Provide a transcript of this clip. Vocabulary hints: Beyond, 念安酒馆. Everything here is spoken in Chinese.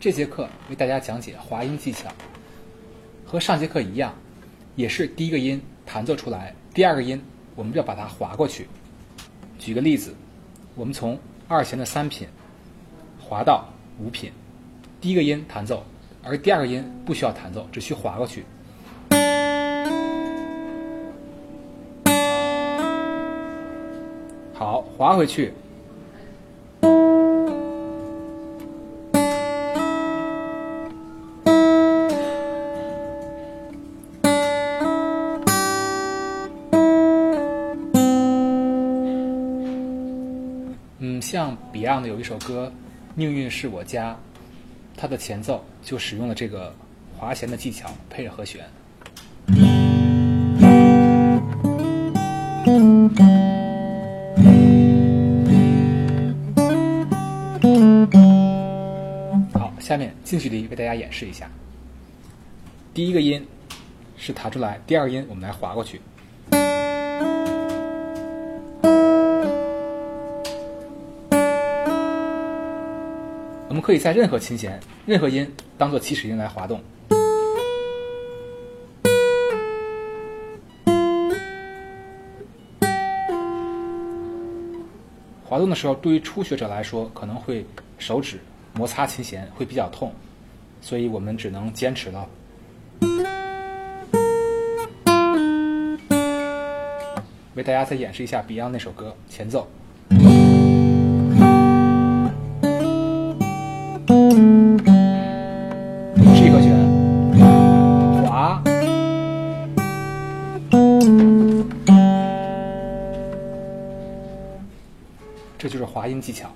这节课为大家讲解滑音技巧，和上节课一样，也是第一个音弹奏出来，第二个音我们要把它滑过去。举个例子，我们从二弦的三品滑到五品，第一个音弹奏，而第二个音不需要弹奏，只需滑过去。好，滑回去。像 Beyond 有一首歌《命运是我家》，它的前奏就使用了这个滑弦的技巧，配着和弦。好，下面近距离为大家演示一下。第一个音是弹出来，第二个音我们来滑过去。我们可以在任何琴弦、任何音当做起始音来滑动。滑动的时候，对于初学者来说，可能会手指摩擦琴弦会比较痛，所以我们只能坚持到。为大家再演示一下 Beyond 那首歌前奏。这就是滑音技巧。